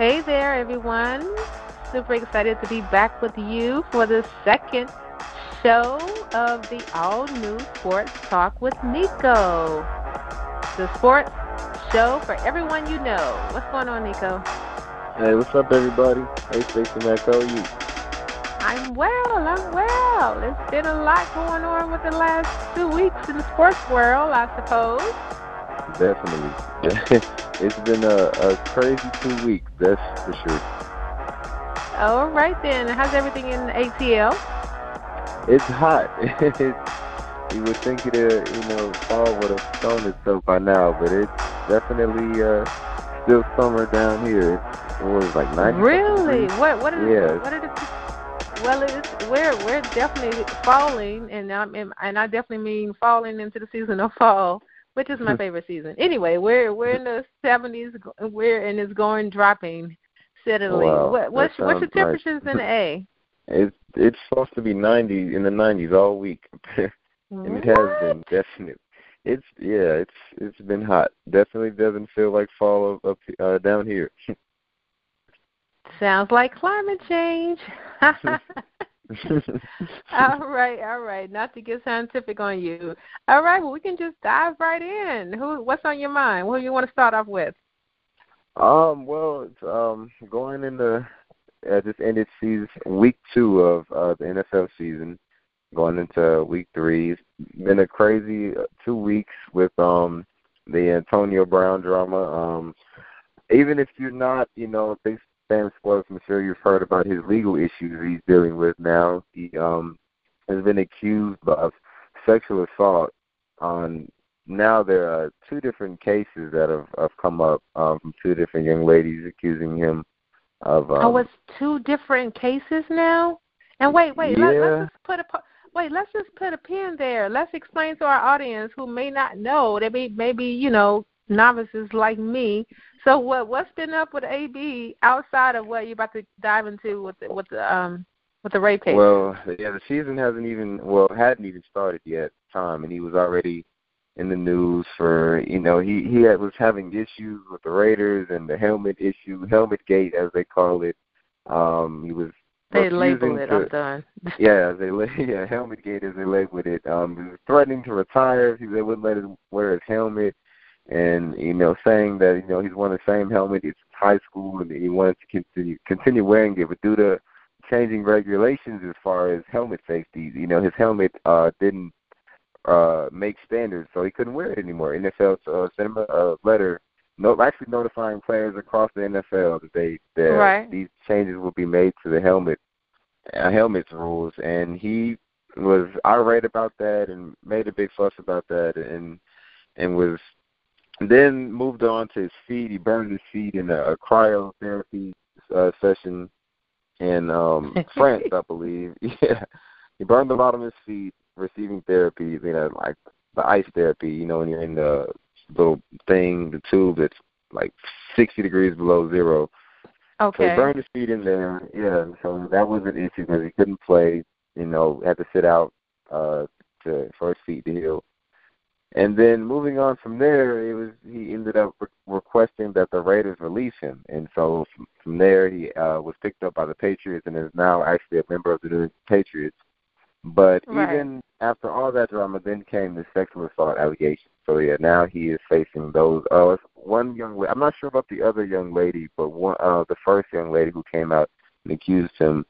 Hey there, everyone. Super excited to be back with you for the second show of the all-new Sports Talk with Nico, the sports show for everyone you know. What's going on, Nico? Hey, what's up, everybody? Hey, Stacey Mack, how are you? I'm well. It's been a lot going on with the last 2 weeks in the sports world, I suppose. Definitely. It's been a crazy 2 weeks, that's for sure. All right, then. How's everything in ATL? It's hot. You would think it, fall would have thrown itself by now, but it's definitely still summer down here. It was like 90. Really? What is it? Yes. Well, we're definitely falling, and I definitely mean falling into the season of fall, which is my favorite season. Anyway, we're in the 70s, and it's dropping steadily. Wow, what's the temperatures in the A? It's supposed to be 90 in the 90s all week, and it has been definitely. It's been hot. Definitely doesn't feel like fall up down here. Sounds like climate change. All right. Not to get scientific on you. All right, well, we can just dive right in. What's on your mind? What do you want to start off with? Well, it's going into just ended season week 2 of the NFL season, going into week 3. It's been a crazy 2 weeks with the Antonio Brown drama. Even if you're not, Sam Sports, I'm sure you've heard about his legal issues he's dealing with now. He has been accused of sexual assault. Now there are 2 different cases that have come up from 2 different young ladies accusing him of. It's 2 different cases now? And wait, yeah. Let's just put a pin there. Let's explain to our audience who may not know. They may be novices like me. So what's been up with AB outside of what you're about to dive into with the rape case? Well, yeah, the season hadn't even started yet, Tom, and he was already in the news for he was having issues with the Raiders and the helmet gate as they call it. He was. They label it. I'm done. Yeah, helmet gate as they labeled it. He was threatening to retire. They wouldn't let him wear his helmet. And, saying that, he's worn the same helmet. It's high school, and he wanted to continue wearing it. But due to changing regulations as far as helmet safety, his helmet didn't make standards, so he couldn't wear it anymore. NFL sent him a letter notifying players across the NFL that these changes will be made to the helmets rules. And he was irate about that and made a big fuss about that and was – then moved on to his feet. He burned his feet in a cryotherapy session in France, I believe. Yeah, he burned the bottom of his feet receiving therapy, like the ice therapy, when you're in the little thing, the tube that's like 60 degrees below zero. Okay. So he burned his feet in there. Yeah, so that was an issue because he couldn't play, had to sit out for his feet to heal. And then moving on from there, he ended up requesting that the Raiders release him. And so from there, he was picked up by the Patriots and is now actually a member of the New England Patriots. But even after all that drama, then came the sexual assault allegation. So, yeah, now he is facing those. One young lady, I'm not sure about the other young lady, but the first young lady who came out and accused him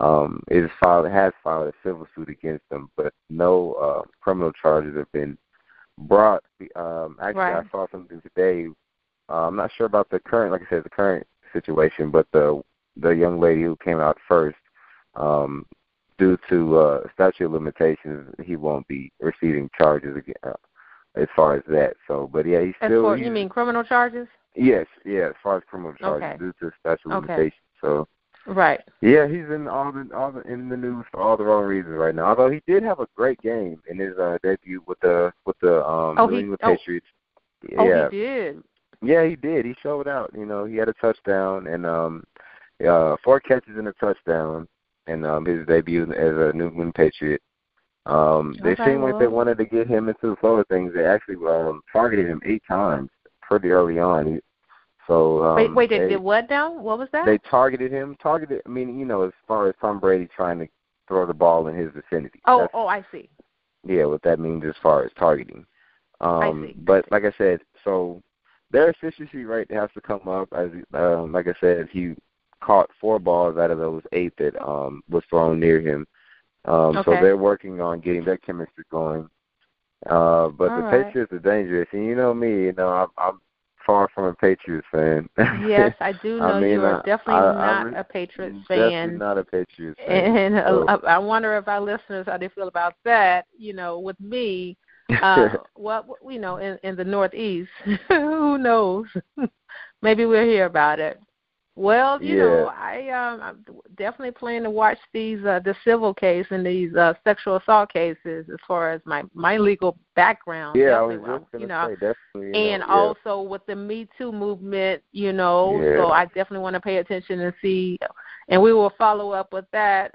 has filed a civil suit against him, but no criminal charges have been brought. I saw something today. I'm not sure about the current situation, but the young lady who came out first, due to statute of limitations, he won't be receiving charges again, as far as that. So, but yeah, he's still. You mean criminal charges? Yes, yeah, as far as criminal charges due to statute of limitations. So. Right. Yeah, he's in in the news for all the wrong reasons right now. Although he did have a great game in his debut with the New England Patriots. Yeah. He did. Yeah, he did. He showed out. He had a touchdown and 4 catches and a touchdown in his debut as a New England Patriot. They seemed like they wanted to get him into the flow of things. They actually targeted him 8 times pretty early on. So wait, they did what now? What was that? They targeted him. I mean, you know, as far as Tom Brady trying to throw the ball in his vicinity. Oh, I see. Yeah, what that means as far as targeting. I see. But like I said, so their efficiency rate has to come up. As like I said, he caught 4 balls out of those 8 that was thrown near him. So they're working on getting their chemistry going. But Patriots are dangerous, and you know me. You know, I'm far from a Patriots fan. Yes, I do know I'm not a Patriots fan. And so. I wonder if our listeners, how they feel about that, you know, with me, in the Northeast, who knows? Maybe we'll hear about it. Well, I'm definitely planning to watch these the civil case and these sexual assault cases as far as my legal background. Yeah, I was just going to say definitely. And also with the Me Too movement, you know, so I definitely want to pay attention and see. And we will follow up with that.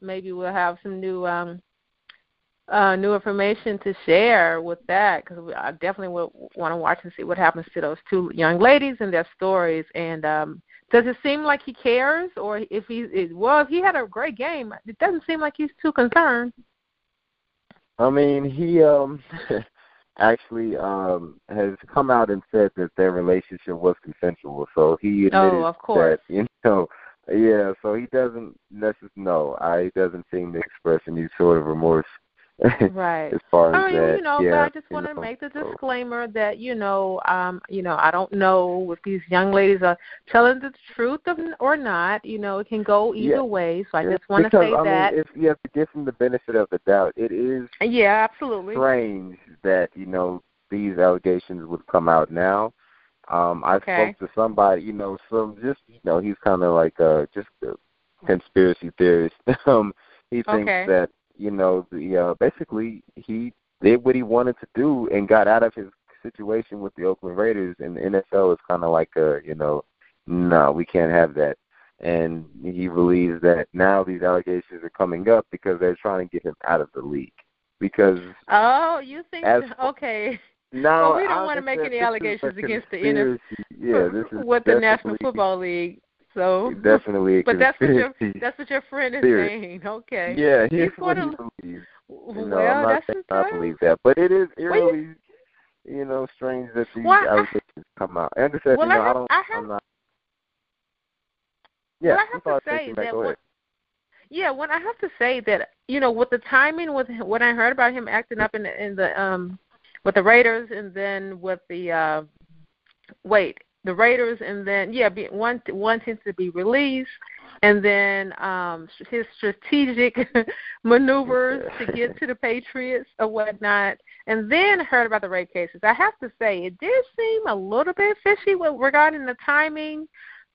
Maybe we'll have some new information to share with that, because I definitely would want to watch and see what happens to those 2 young ladies and their stories. And does it seem like he cares, or if he had a great game, it doesn't seem like he's too concerned. I mean, he actually has come out and said that their relationship was consensual, so he admitted that, you know. Yeah, so he doesn't necessarily he doesn't seem to express any sort of remorse. Right. As far as but I just want to make the disclaimer that, I don't know if these young ladies are telling the truth or not. You know, it can go either way. So I just want to say that. If you have to give them the benefit of the doubt, it is absolutely strange that, you know, these allegations would come out now. I spoke to somebody, he's kind of like just a conspiracy theorist. He thinks that, basically he did what he wanted to do and got out of his situation with the Oakland Raiders, and the NFL is kind of like, no, we can't have that. And he believes that now these allegations are coming up because they're trying to get him out of the league. Because No, we don't want to make any allegations against the NFL with the National Football League. So definitely, but that's what your friend is saying. Okay. Yeah, he's what he believes. I'm not saying I believe that, but it is eerily, strange that these allegations come out. And I said, I have to say that, with the timing, with what I heard about him acting up in the with the Raiders, and then with the Raiders, and then wanting to be released, and then his strategic maneuvers to get to the Patriots or whatnot, and then heard about the rape cases. I have to say it did seem a little bit fishy regarding the timing,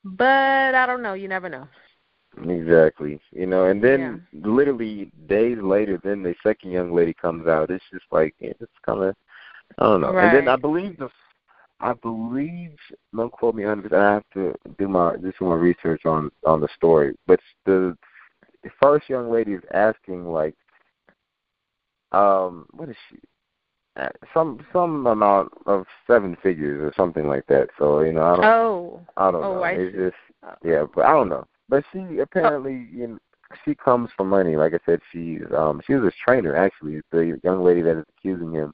but I don't know. You never know. Exactly. And then literally days later, then the second young lady comes out. It's just like it's kind of I don't know. Right. And then I believe, don't quote me on this, I have to do my research on the story. But the first young lady is asking, like, what is she? Some amount of 7 figures or something like that. So, I don't know. It's just, but I don't know. But she apparently, she comes for money. Like I said, she was a trainer, actually. The young lady that is accusing him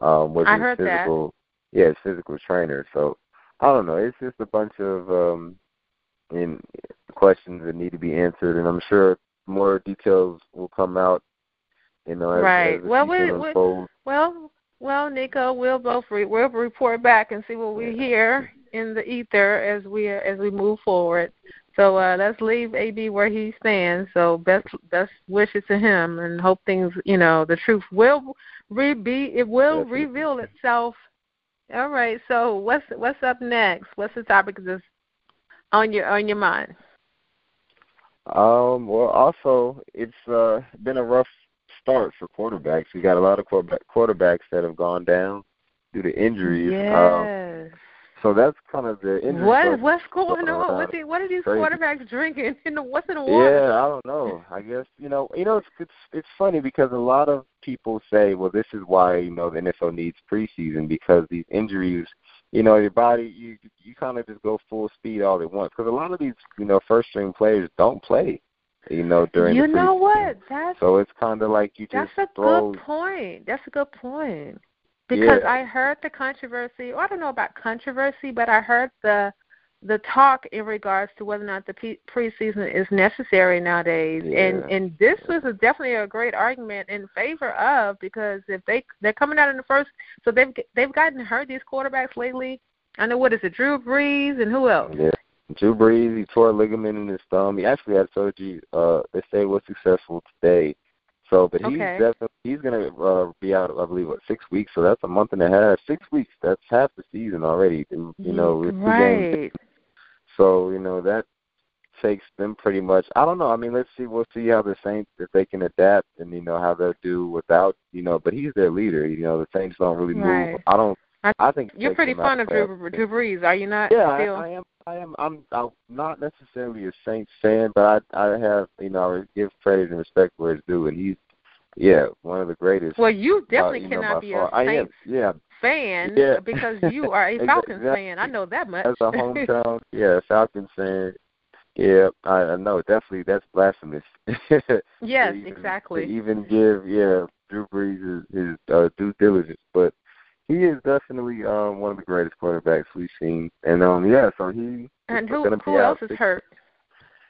was a physical... That. Yeah, physical trainer. So I don't know. It's just a bunch of questions that need to be answered, and I'm sure more details will come out. Right. Well, Nico, we'll report back and see what we hear in the ether as we move forward. So let's leave AB where he stands. So best wishes to him, and hope things. The truth will reveal itself. All right, so what's up next? What's the topic that's on your mind? Well, also, it's been a rough start for quarterbacks. We got a lot of quarterbacks that have gone down due to injuries. Yes. So that's kind of the injury. What's going on? What are these quarterbacks drinking? What's in the water? Yeah, I don't know. I guess it's funny because a lot of people say, well, this is why the NFL needs preseason, because these injuries you know, your body, you kind of just go full speed all at once. Because a lot of these, you know, first-string players don't play, you know, during the preseason. You know what? So it's kind of like you just throw. That's a good point. That's a good point. Because I heard the controversy. Well, I don't know about controversy, but I heard the talk in regards to whether or not the preseason is necessary nowadays. Yeah. And this was definitely a great argument in favor of, because if they're coming out in the first, so they've gotten hurt, these quarterbacks lately. I know, what is it, Drew Brees and who else? Yeah, Drew Brees, he tore a ligament in his thumb. He actually had surgery. They say was successful today. So, but he's going to be out, I believe, what, 6 weeks? So that's a month and a half. 6 weeks, that's half the season already. And, you know, it's the game. So, you know, that takes them pretty much. I don't know. I mean, let's see. We'll see how the Saints, if they can adapt and, you know, how they'll do without, you know, but he's their leader. You know, the Saints don't really move. I think you're pretty fond of Drew Brees, are you not? Yeah, I am. I'm not necessarily a Saints fan, but I have, you know, I give credit and respect where it's due, and he's, one of the greatest. Well, you definitely cannot be a Saints fan because you are a Falcons fan. I know that much. As a hometown, Falcons fan. Yeah, I know. Definitely, that's blasphemous. Yes, exactly. To even give, Drew Brees his due diligence, but. He is definitely one of the greatest quarterbacks we've seen. And, so he – And who else is hurt?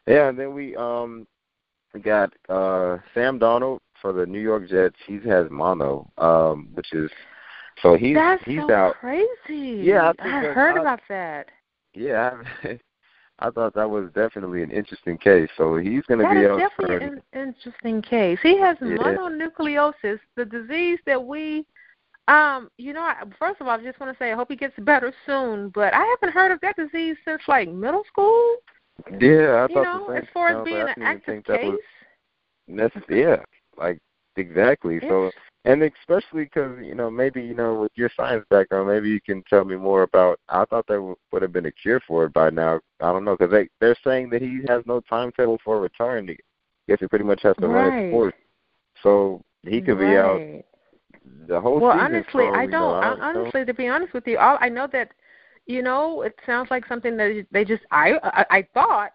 Yeah, and then we got Sam Darnold for the New York Jets. He has mono, which is – so he's so out. That's crazy. Yeah, I heard about that. Yeah, I thought that was definitely an interesting case. So he's going to be out. That is definitely an interesting case. He has mononucleosis, the disease that we – first of all, I just want to say I hope he gets better soon, but I haven't heard of that disease since, like, middle school. Yeah, I thought the same. As far as being an active case. Exactly. Yeah. So, and especially because, you know, maybe, you know, with your science background, maybe you can tell me more about, I thought there would have been a cure for it by now. I don't know, because they're saying that he has no timetable for return. I guess he pretty much has to run his course. So he could be out. The whole to be honest with you, I know that, you know, it sounds like something that they just, I thought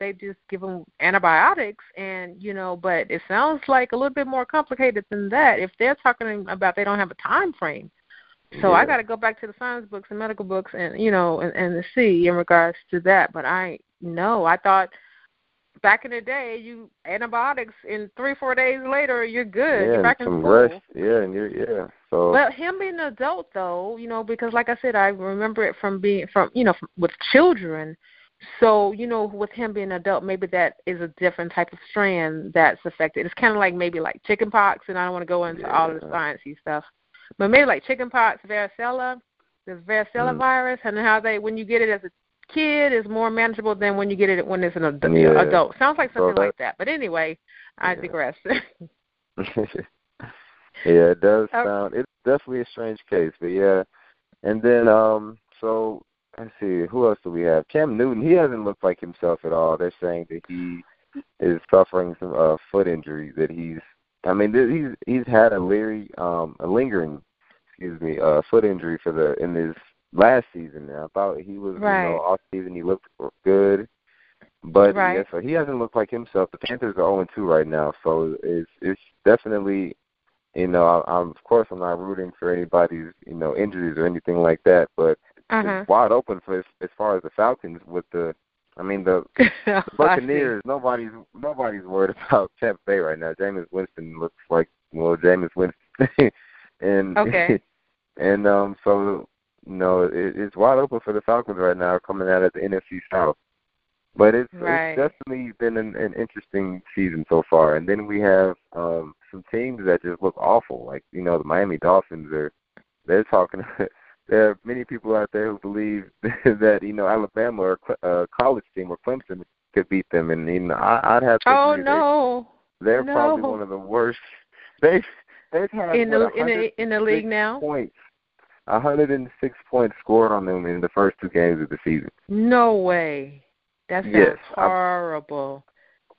they just give them antibiotics and, you know, but it sounds like a little bit more complicated than that if they're talking about they don't have a time frame. So I got to go back to the science books and medical books and, you know, and see in regards to that. But I thought back in the day, you antibiotics, and 3-4 days later, you're good. Yeah, you're back in school. Rest. Yeah, and you're. So. But him being an adult, though, you know, because like I said, I remember it from being with children. So, you know, with him being an adult, maybe that is a different type of strand that's affected. It's kind of like maybe like chicken pox, and I don't want to go into all of the sciencey stuff, but maybe like chicken pox, varicella, the varicella virus, and how they when you get it as a kid is more manageable than when you get it when it's an adult. Sounds like something like that. But anyway, I digress. It does sound. It's definitely a strange case, but And then, so let's see, who else do we have? Cam Newton. He hasn't looked like himself at all. They're saying that he is suffering some foot injury. That he's had a lingering, foot injury in his last season. I thought he was off season. He looked good, but so he hasn't looked like himself. The Panthers are 0-2 right now, so it's definitely, you know, I'm not rooting for anybody's, you know, injuries or anything like that, but it's wide open for as far as the Falcons with the Buccaneers. Nobody's worried about Tampa Bay right now. Jameis Winston looks like Jameis Winston, so. No, it's wide open for the Falcons right now coming out of the NFC South. But it's definitely been an interesting season so far. And then we have some teams that just look awful. Like, you know, the Miami Dolphins, they're talking. There are many people out there who believe that, you know, Alabama or a college team or Clemson could beat them. And, you know, I'd have to agree. They're probably one of the worst. They've had in the league now? 106 points scored on them in the first two games of the season. No way. That's horrible.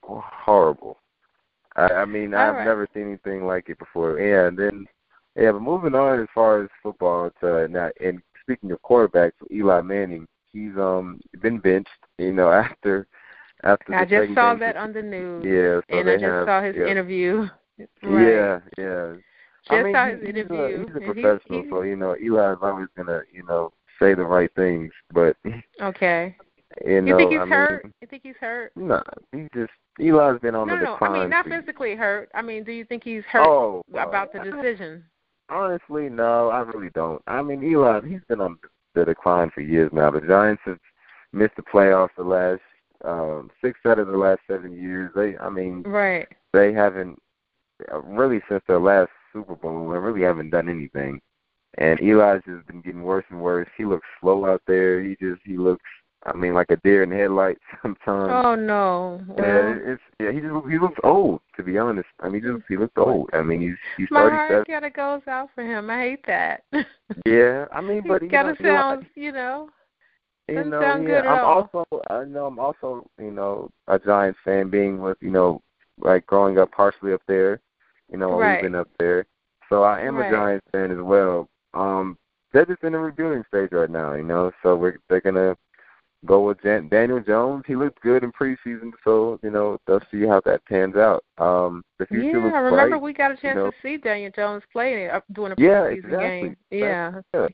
Horrible. I mean, I've never seen anything like it before. Yeah, but moving on as far as football, speaking of quarterbacks, Eli Manning, he's been benched, you know, after. I just saw that on the news. Yeah, so and I just saw his interview. Right. Yeah. I mean, saw his interview. He's a professional, so you know, Eli's always gonna, you know, say the right things. But okay. You think he's hurt? You think he's hurt? No, he just Eli's been on the decline. No, I mean not physically hurt. I mean, do you think he's hurt about the decision? Honestly, no, I really don't. I mean, Eli, he's been on the decline for years now. The Giants have missed the playoffs the last 6 out of the last 7 years. They haven't really since their last Super Bowl. They really haven't done anything. And Eli's just been getting worse and worse. He looks slow out there. He looks, I mean, like a deer in headlights sometimes. Oh no! Well, he looks old. To be honest, I mean, he looks old. I mean, he's 37. My heart kind of goes out for him. I hate that. Yeah, I mean, but he kind of sounds, you know. I'm also, you know, a Giants fan, being with, you know, like growing up partially up there, you know, always been up there. So I am a Giants fan as well. They're just in a rebuilding stage right now, you know. So they're gonna go with Daniel Jones. He looked good in preseason, so you know they'll see how that pans out. Remember we got a chance to see Daniel Jones play during a preseason game. Yeah, so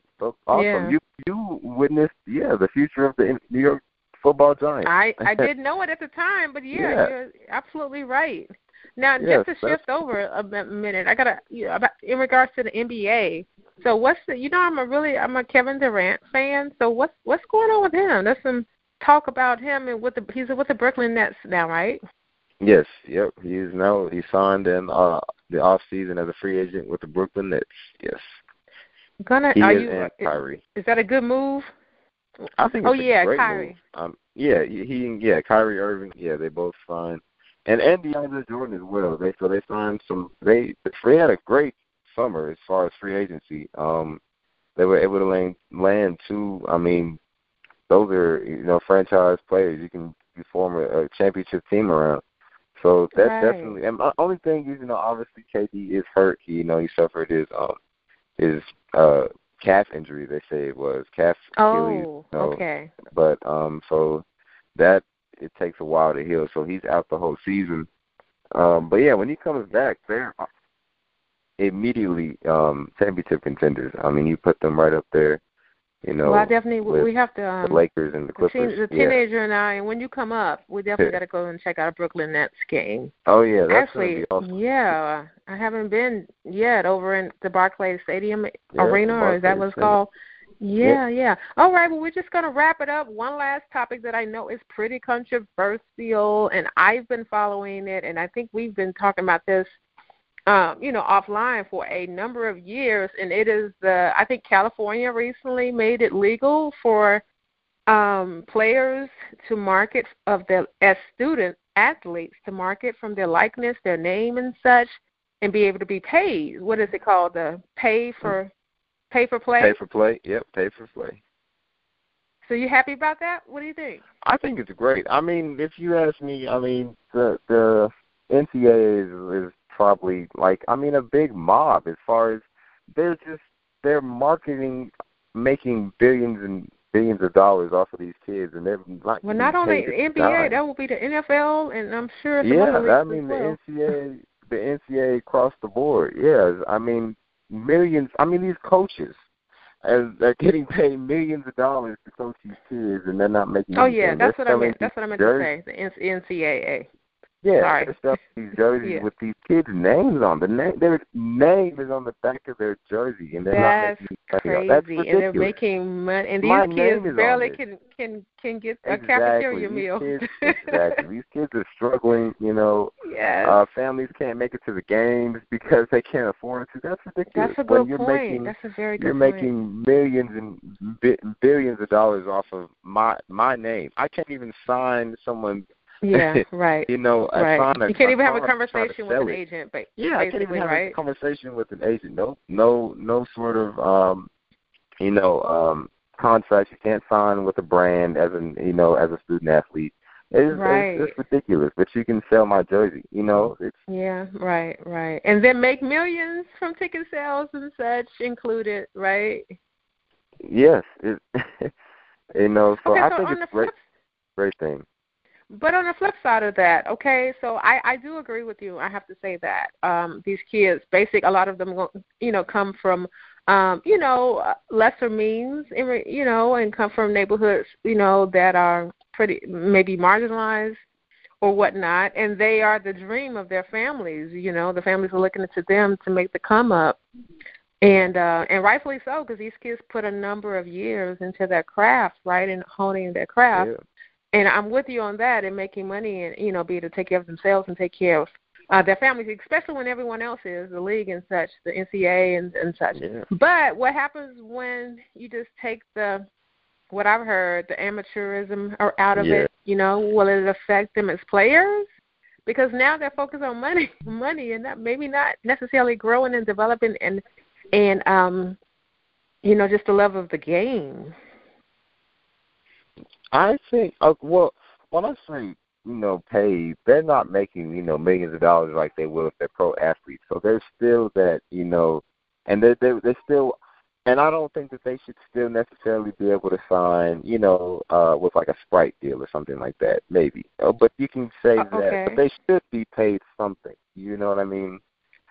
awesome. Yeah. You witnessed the future of the New York Football Giants. I didn't know it at the time, but you're absolutely right. Now just to shift over a minute, I gotta in regards to the NBA. So what's the? You know, I'm a Kevin Durant fan. So what's going on with him? There's some talk about him and he's with the Brooklyn Nets now, right? Yes. Yep. He signed in the off season as a free agent with the Brooklyn Nets. Yes. Kyrie. Is that a good move? I think. It's a great Kyrie. Move. Kyrie Irving. Yeah, they both signed. And DeAndre Jordan as well. They signed some. They had a great summer as far as free agency. They were able to land two. I mean, those are franchise players. You form a championship team around. So that's definitely. And my only thing is, obviously KD is hurt. He suffered his calf injury. They say it was calf. Oh, Achilles, okay. But so that. It takes a while to heal, so he's out the whole season. But yeah, when he comes back, they're immediately championship contenders. I mean, you put them right up there. Well, I definitely we have to the Lakers and the Clippers. The teenager and I. And when you come up, we definitely got to go and check out a Brooklyn Nets game. Oh yeah, that's actually be awesome. Yeah, I haven't been yet over in the Barclays Stadium Arena, or is that what it's called? Yeah. All right, well, we're just going to wrap it up. One last topic that I know is pretty controversial, and I've been following it, and I think we've been talking about this, offline for a number of years, and it is I think California recently made it legal for players to market as student athletes to market from their likeness, their name and such, and be able to be paid. What is it called? The pay for play? Pay for play, yep, pay for play. So you happy about that? What do you think? I think it's great. I mean, if you ask me, I mean, the NCAA is probably a big mob as far as they're marketing, making billions and billions of dollars off of these kids. And they're not only the NBA, that will be the NFL, and I'm sure. The NCAA across the board, millions. I mean, these coaches, they're getting paid millions of dollars to coach these kids, and they're not making. Oh yeah, that's what I meant. That's what I meant to say. The NCAA. Yeah, they're stuffing these jerseys with these kids' names on. Their name is on the back of their jersey, and they're not making money. That's crazy, and they're making money. And these kids barely can get a cafeteria meal. These kids are struggling. Families can't make it to the games because they can't afford to. That's ridiculous. That's a good point. That's a very good point. You're making millions and billions of dollars off of my name. I can't even sign someone's. Yeah, right. You can't even have a conversation with an agent, but I can't even have a conversation with an agent. No sort of contract you can't sign with a brand as a student athlete. It's ridiculous, but you can sell my jersey. And then make millions from ticket sales and such included, right? Yes. It, you know, so okay, I so think it's a great thing. But on the flip side of that, okay, so I do agree with you. I have to say that these kids, a lot of them, you know, come from, you know, lesser means, you know, and come from neighborhoods, you know, that are pretty maybe marginalized or whatnot, and they are the dream of their families. You know, the families are looking to them to make the come up, and rightfully so, because these kids put a number of years into their craft, right, and honing their craft. Yeah. And I'm with you on that, and making money and, you know, be able to take care of themselves and take care of their families, especially when everyone else is, the league and such, the NCAA and such. Yeah. But what happens when you just take the, what I've heard, the amateurism out of it, you know, will it affect them as players? Because now they're focused on money and not, maybe not necessarily growing and developing and you know, just the love of the game. I think, when I say, you know, paid, they're not making, you know, millions of dollars like they will if they're pro athletes. So there's still that, you know, and they're still, and I don't think that they should still necessarily be able to sign, you know, with like a Sprite deal or something like that, maybe. But you can say that, but they should be paid something. You know what I mean?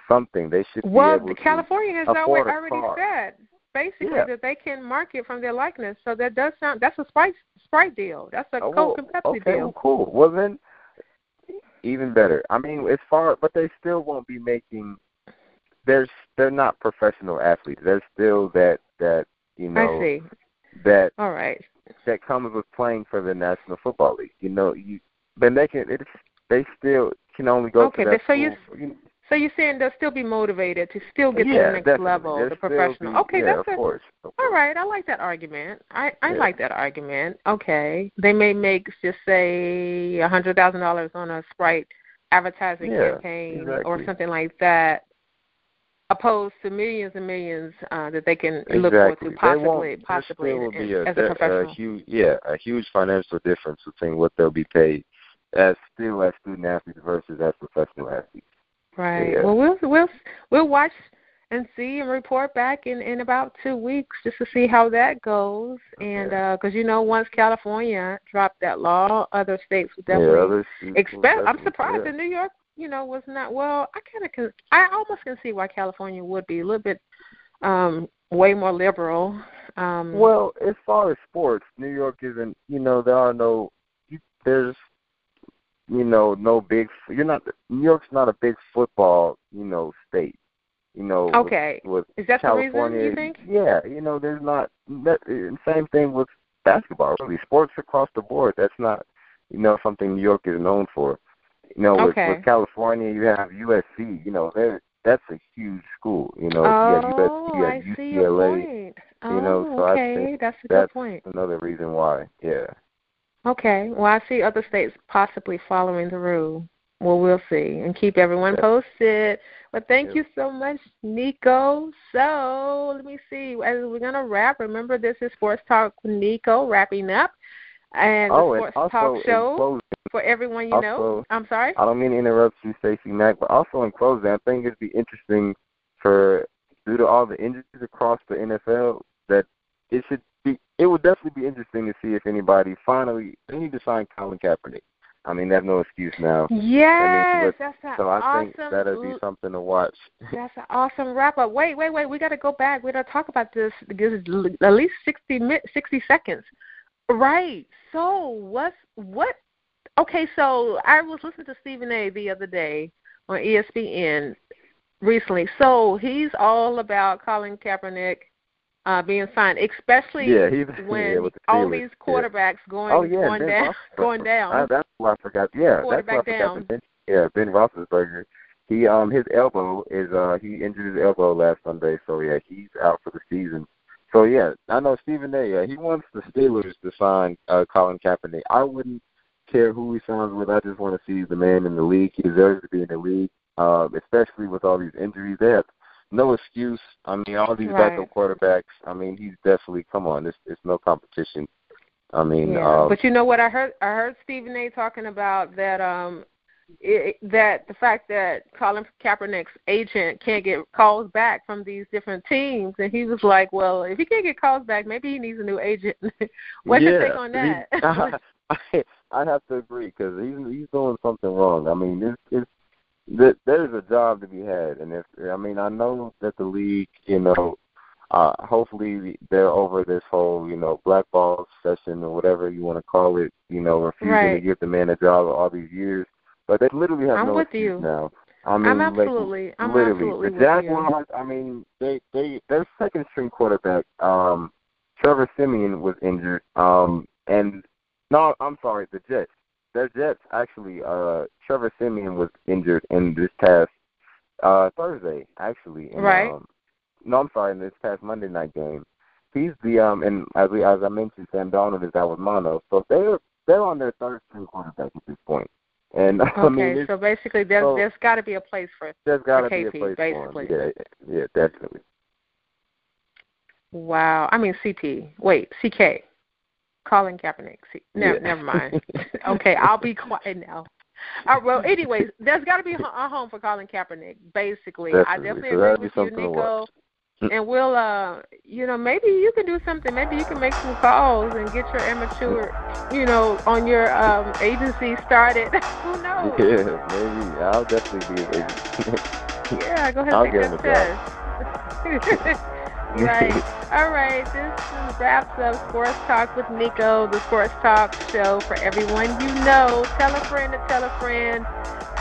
Something. They should be able to California has already said. Basically, that they can market from their likeness. So that does sound, that's a Sprite deal. That's a Coke and Pepsi deal. Well, cool. Well, then, even better. I mean, it's far, but they still won't be making, they're not professional athletes. There's still that you know. I see. That, all right. That comes with playing for the National Football League. You know, then they can, they still can only go to that school. So you're saying they'll still be motivated to still get to the next level, the professional. All right, I like that argument. I like that argument. Okay. They may make, just say, $100,000 on a Sprite advertising campaign or something like that, opposed to millions and millions that they can look forward to possibly as a professional. A huge financial difference between what they'll be paid as student athletes versus as professional athletes. Right. Yeah. Well, we'll watch and see and report back in about 2 weeks just to see how that goes. Okay. And because you know, once California dropped that law, other states would definitely expect. I'm surprised that New York, you know, was not. Well, I almost can see why California would be a little bit way more liberal. Well, as far as sports, New York isn't. You know, there's. You know, New York's not a big football, you know, state. You know, is that California, the reason, you think? Yeah, you know, there's not, same thing with basketball, really. Sports across the board, that's not, you know, something New York is known for. You know, with California, you have USC, you know, that's a huge school, you know. I see your point. You know, so I think that's point. Another reason why, yeah. Okay. Well, I see other states possibly following the rule. Well, we'll see and keep everyone posted. Well, thank you so much, Nico. So let me see. As we're going to wrap, remember this is Sports Talk with Nico, wrapping up. And the Sports Talk show for everyone you know. I'm sorry? I don't mean to interrupt you, Stacey Mack, but also in closing, I think it'd be interesting due to all the injuries across the NFL, that it should it would definitely be interesting to see if anybody they need to sign Colin Kaepernick. I mean, they have no excuse now. Yes, I think that'll be something to watch. That's an awesome wrap-up. Wait, we got to go back. We got to talk about this at least 60 seconds. Right. So what? Okay, so I was listening to Stephen A. the other day on ESPN recently. So he's all about Colin Kaepernick. Being signed, especially when all these quarterbacks going down. That's why I forgot. Yeah, quarterback down. Ben Roethlisberger. He his elbow is he injured his elbow last Sunday, so he's out for the season. So I know Stephen A. He wants the Steelers to sign Colin Kaepernick. I wouldn't care who he signs with. I just want to see the man in the league. He deserves to be in the league, especially with all these injuries they have. No excuse. I mean, all these backup quarterbacks. I mean, he's definitely come on. It's no competition. I mean, but you know what? I heard Stephen A. talking about that. that the fact that Colin Kaepernick's agent can't get calls back from these different teams, and he was like, well, if he can't get calls back, maybe he needs a new agent. What's your take on that? I have to agree, because he's doing something wrong. I mean, there's a job to be had, and I know that the league, hopefully they're over this whole, blackball session or whatever you want to call it, refusing to give the man a job all these years. But they literally have no excuse now. I mean, I'm absolutely the Jaguars. I mean, their second string quarterback, Trevor Siemian, was injured. The Jets. Their Jets actually. Trevor Siemian was injured in this past Thursday, actually. In this past Monday night game. He's the and as I mentioned, Sam Darnold is out with mono, so they're on their third string quarterback at this point. And so basically, there's got to be a place for KP. There's got to be a place basically. For him. Yeah, definitely. Wow, I mean CK, Colin Kaepernick. Never mind. Okay, I'll be quiet now. Well, anyways, there's got to be a home for Colin Kaepernick. Basically, definitely. I definitely agree with you, Nico. And we'll, maybe you can do something. Maybe you can make some calls and get your amateur, on your agency started. Who knows? Yeah, maybe. I'll definitely be an agent. Yeah, go ahead and take that test. Right. All right. This wraps up Sports Talk with Nico, the Sports Talk show for everyone you know. Tell a friend to tell a friend.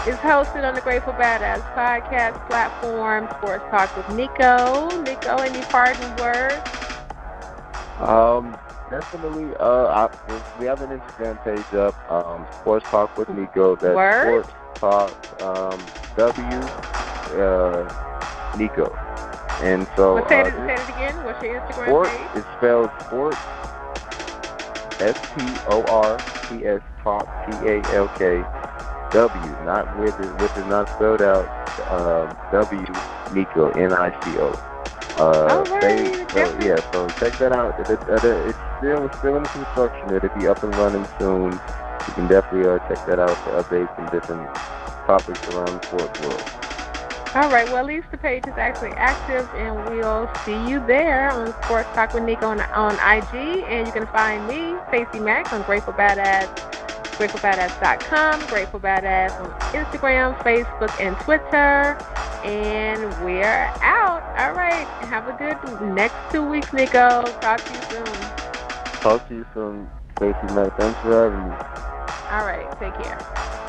It's hosted on the Grateful Badass podcast platform, Sports Talk with Nico. Nico, any parting words? Definitely. We have an Instagram page up, Sports Talk with Nico. That's Word? Sports Talk Nico. And so say it again. What's your Instagram page? It's spelled Sports SPORTS Talk TALKW, not with it, which is not spelled out, W, Nico, NICO. So check that out. It's still in construction. It'll be up and running soon. You can definitely check that out for updates and different topics around the sports world. All right, well, at least the page is actually active, and we'll see you there on Sports Talk with Nico on IG, and you can find me, Stacey Mack, on Grateful Badass. GratefulBadass.com, Grateful Badass on Instagram, Facebook, and Twitter. And we're out. All right. Have a good next 2 weeks, Nico. Talk to you soon. Talk to you soon, Stacey Mack. Thanks for having me. All right. Take care.